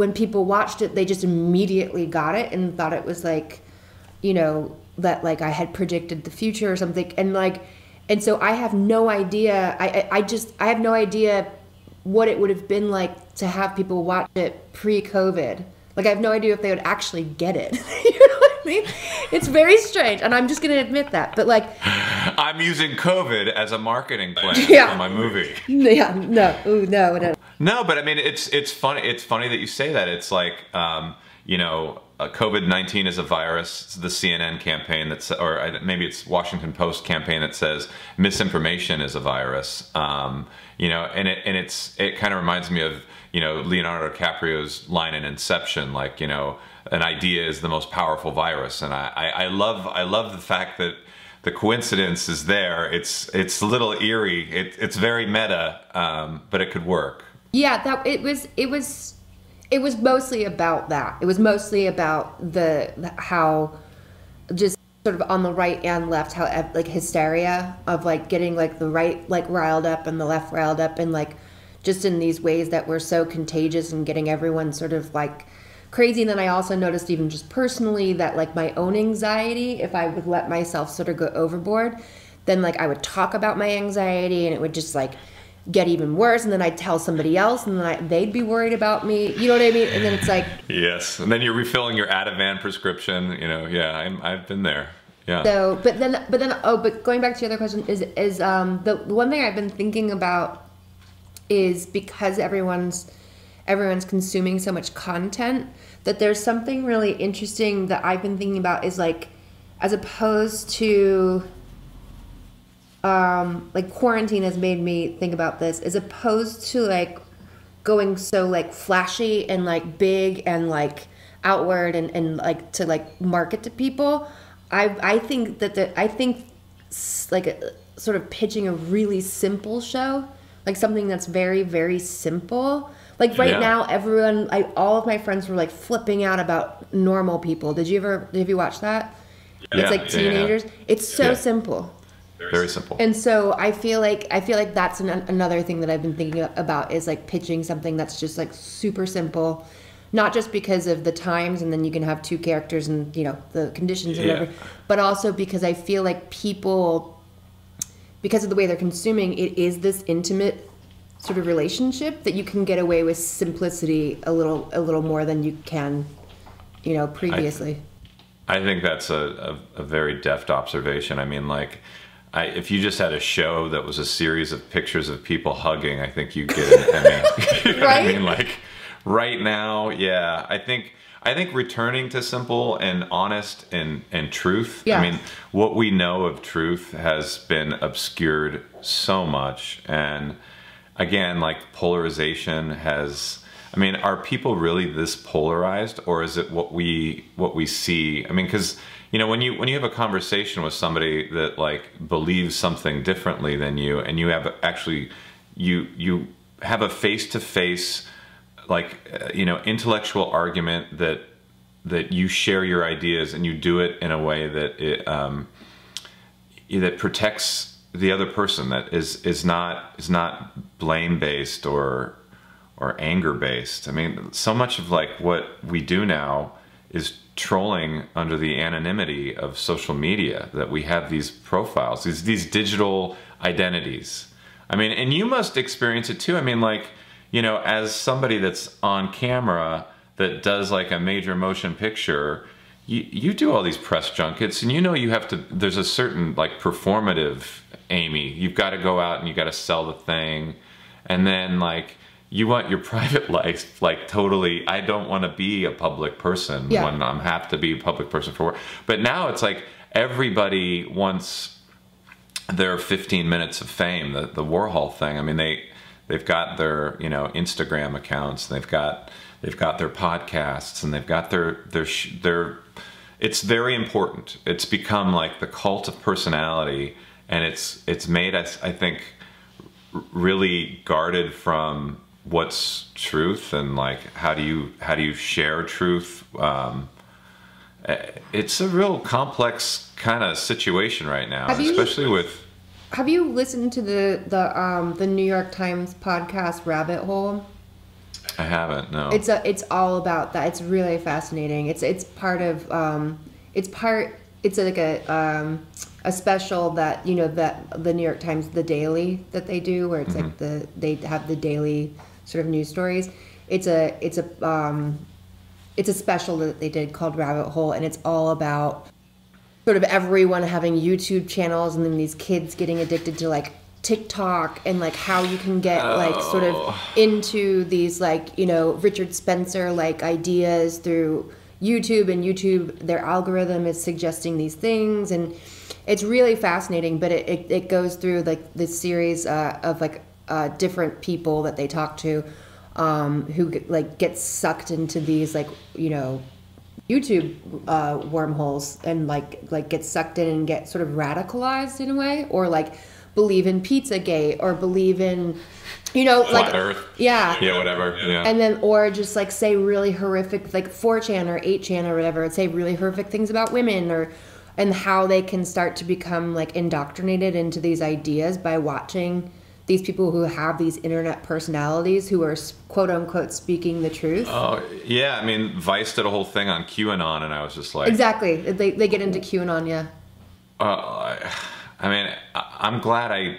when people watched it, they just immediately got it and thought it was like you know, that like I had predicted the future or something. And like, and so I have no idea. I, I, I just, I have no idea what it would have been like to have people watch it pre-COVID. Like, I have no idea if they would actually get it. You know what I mean? It's very strange, and I'm just going to admit that. But like, I'm using COVID as a marketing plan yeah. for my movie. Yeah, no, ooh, no, no. No, but I mean, it's it's funny. It's funny that you say that. It's like, um, you know, COVID nineteen is a virus. It's the C N N campaign that's, or maybe it's Washington Post campaign that says misinformation is a virus. Um, you know, and it and it's it kind of reminds me of, you know, Leonardo DiCaprio's line in Inception, like, you know, an idea is the most powerful virus. And I, I, I love I love the fact that the coincidence is there. It's it's a little eerie. It, it's very meta, um, but it could work. Yeah, that it was it was it was mostly about that. It was mostly about the how just sort of on the right and left, how like hysteria of like getting like the right like riled up and the left riled up, and like, just in these ways that were so contagious and getting everyone sort of like crazy. And then I also noticed, even just personally, that like my own anxiety, if I would let myself sort of go overboard, then like I would talk about my anxiety and it would just like get even worse. And then I'd tell somebody else and then I, they'd be worried about me. You know what I mean? And then it's like... Yes. And then you're refilling your Ativan prescription. You know, yeah, I'm, I've been there. Yeah. So, but then, but then, oh, but going back to the other question is, is um, the one thing I've been thinking about is because everyone's everyone's consuming so much content, that there's something really interesting that I've been thinking about is like, as opposed to um like quarantine has made me think about this, as opposed to like going so like flashy and like big and like outward and, and like to like market to people, I I think that the I think like a, sort of pitching a really simple show, like something that's very, very simple. Like right yeah. now, everyone, I, all of my friends were like flipping out about Normal People. Did you ever, have you watched that? Yeah. It's like teenagers. Yeah, yeah. It's so yeah. simple. Very, very simple. And so I feel like, I feel like that's an, another thing that I've been thinking about, is like pitching something that's just like super simple, not just because of the times and then you can have two characters and, you know, the conditions and yeah. whatever, but also because I feel like people, because of the way they're consuming, it is this intimate sort of relationship that you can get away with simplicity a little a little more than you can, you know, previously. I, I think that's a, a, a very deft observation. I mean, like, I, if you just had a show that was a series of pictures of people hugging, I think you'd get an Emmy. You know right? what I mean, like, right now, yeah, I think... I think returning to simple and honest and, and truth. Yeah. I mean, what we know of truth has been obscured so much. And again, like polarization has, I mean, are people really this polarized, or is it what we, what we see? I mean, cause you know, when you, when you have a conversation with somebody that like believes something differently than you, and you have actually, you, you have a face-to-face like, uh, you know, intellectual argument that, that you share your ideas and you do it in a way that, it, um, that protects the other person, that is, is not, is not blame based or, or anger based. I mean, so much of like what we do now is trolling under the anonymity of social media, that we have these profiles, these, these digital identities. I mean, and you must experience it too. I mean, like, you know, as somebody that's on camera that does like a major motion picture, you, you do all these press junkets and you know you have to, there's a certain like performative Amy. You've got to go out and you got to sell the thing. And then like, you want your private life, like totally, I don't want to be a public person yeah. when I'm have to be a public person for work. But now it's like everybody wants their fifteen minutes of fame, the, the Warhol thing. I mean, they... They've got their, you know, Instagram accounts. And they've got, they've got their podcasts, and they've got their, their, their. It's very important. It's become like the cult of personality, and it's, it's made us, I think, really guarded from what's truth and like how do you, how do you share truth. Um, it's a real complex kind of situation right now, especially with. Have you listened to the the um, the New York Times podcast Rabbit Hole? I haven't. No. It's a, it's all about that. It's really fascinating. It's it's part of um, it's part, it's like a um, a special that, you know, that the New York Times, The Daily, that they do, where it's mm-hmm. like the, they have the daily sort of news stories. It's a, it's a, um, it's a special that they did called Rabbit Hole, and it's all about sort of everyone having YouTube channels and then these kids getting addicted to like TikTok and like how you can get oh. like sort of into these like, you know, Richard Spencer like ideas through YouTube, and YouTube, their algorithm is suggesting these things, and it's really fascinating. But it, it, it goes through like this series uh, of like uh, different people that they talk to um, who like get sucked into these like, you know, YouTube uh, wormholes, and like like get sucked in and get sort of radicalized in a way, or like believe in Pizzagate, or believe in, you know, Flat like Earth. Yeah, yeah, whatever, yeah. And then, or just like say really horrific, like four chan or eight chan or whatever, say really horrific things about women, or and how they can start to become like indoctrinated into these ideas by watching these people who have these internet personalities who are quote unquote speaking the truth. Oh yeah, I mean, Vice did a whole thing on QAnon, and I was just like, exactly, they they get into QAnon, yeah. Uh, I mean, I'm glad I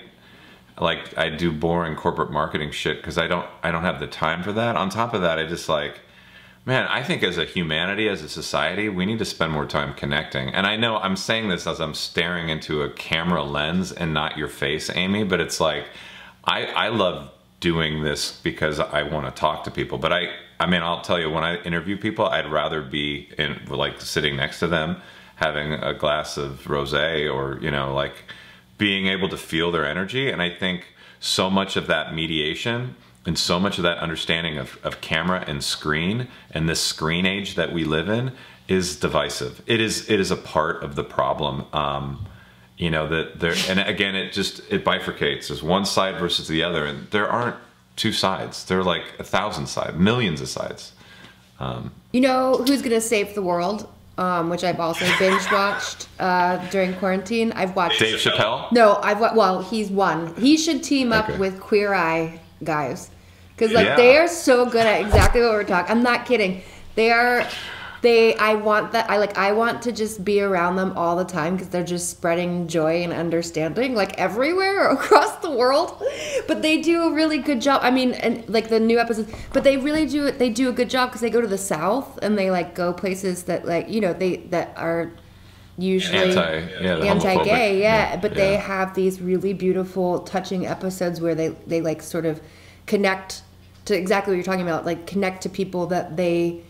like I do boring corporate marketing shit, because I don't I don't have the time for that. On top of that, I just like, man, I think as a humanity, as a society, we need to spend more time connecting. And I know I'm saying this as I'm staring into a camera lens and not your face, Amy, but it's like, I, I love doing this because I want to talk to people. But I, I mean, I'll tell you, when I interview people, I'd rather be in, like sitting next to them, having a glass of rosé, or, you know, like being able to feel their energy. And I think so much of that mediation and so much of that understanding of, of camera and screen and this screen age that we live in is divisive. It is, it is a part of the problem. Um, You know, that there, and again, it just, it bifurcates. There's one side versus the other, and there aren't two sides. There are like a thousand sides, millions of sides. Um, you know who's going to save the world, um, which I've also binge watched uh, during quarantine? I've watched Dave Chappelle. No, I've well, he's one. He should team up okay. with Queer Eye guys, because like yeah. they are so good at exactly what we're talking. I'm not kidding. They are. They, I want that. I like. I want to just be around them all the time, because they're just spreading joy and understanding, like everywhere across the world. But they do a really good job. I mean, and like the new episodes. But they really do. They do a good job, because they go to the South, and they like go places that like, you know, they that are usually anti, yeah, anti-gay. Yeah, yeah, but yeah. they have these really beautiful, touching episodes where they they like sort of connect to exactly what you're talking about. Like connect to people that they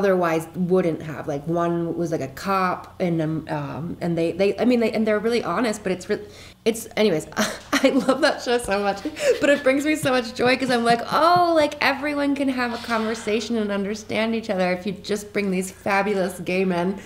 otherwise wouldn't have. Like one was like a cop, and um and they they I mean they and they're really honest, but it's really, it's anyways, I love that show so much, but it brings me so much joy, because I'm like, oh, like everyone can have a conversation and understand each other if you just bring these fabulous gay men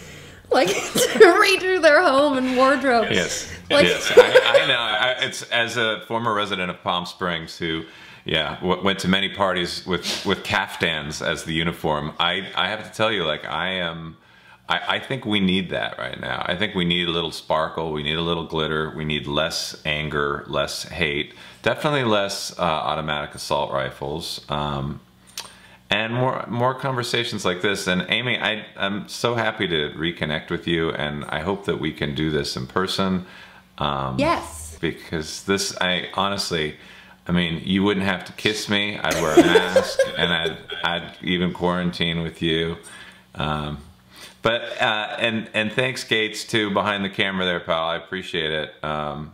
like to redo their home and wardrobe. Yes, like, yes, I, I know. I, it's as a former resident of Palm Springs who. Yeah, w went to many parties with, with caftans as the uniform. I, I have to tell you, like, I am, I, I think we need that right now. I think we need a little sparkle, we need a little glitter, we need less anger, less hate, definitely less uh, automatic assault rifles, um, and more, more conversations like this. And Amy, I, I'm so happy to reconnect with you, and I hope that we can do this in person. Um, yes. Because this, I honestly... I mean, you wouldn't have to kiss me. I'd wear a mask, and I'd, I'd even quarantine with you. Um, but uh, and and thanks, Gates, too, behind the camera there, pal. I appreciate it. Um,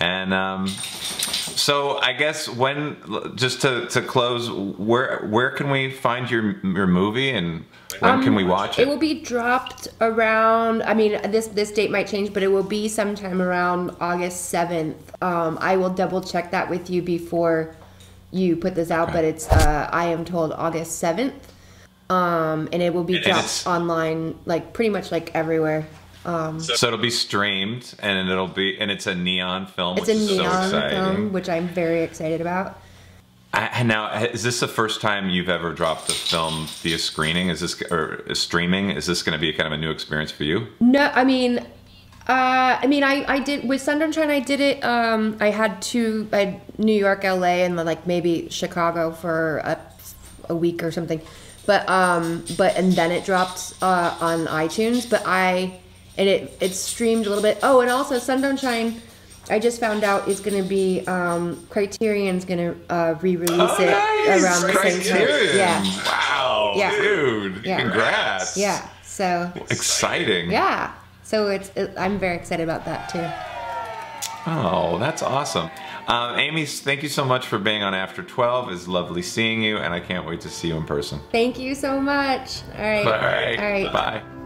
and um, so I guess when just to to close, where where can we find your your movie, and when um, can we watch it? It will be dropped around. I mean, this this date might change, but it will be sometime around August seventh. Um, I will double check that with you before you put this out, okay. but it's uh, I am told August seventh, um, and it will be and dropped online, like pretty much like everywhere. Um, so it'll be streamed, and it'll be, and it's a Neon film. It's which a is Neon so film, which I'm very excited about. I, now, is this the first time you've ever dropped a film via screening? Is this or streaming? Is this going to be kind of a new experience for you? No, I mean. Uh, I mean, I, I did, with Sunshine, I did it, um, I had two, I had New York, L A, and like maybe Chicago for a, a week or something. But um, but and then it dropped uh, on iTunes. But I and it it streamed a little bit. Oh, and also Sun Don't Shine, I just found out, is going to be um, Criterion's going to uh, re-release oh, it nice. around the Criterion. same time. Yeah. Wow, yeah. dude! Yeah. Congrats. Yeah. So exciting. Yeah. So it's it, I'm very excited about that too. Oh, that's awesome. Um, Amy, thank you so much for being on After twelve. It's lovely seeing you, and I can't wait to see you in person. Thank you so much. All right. All right. All right. Bye.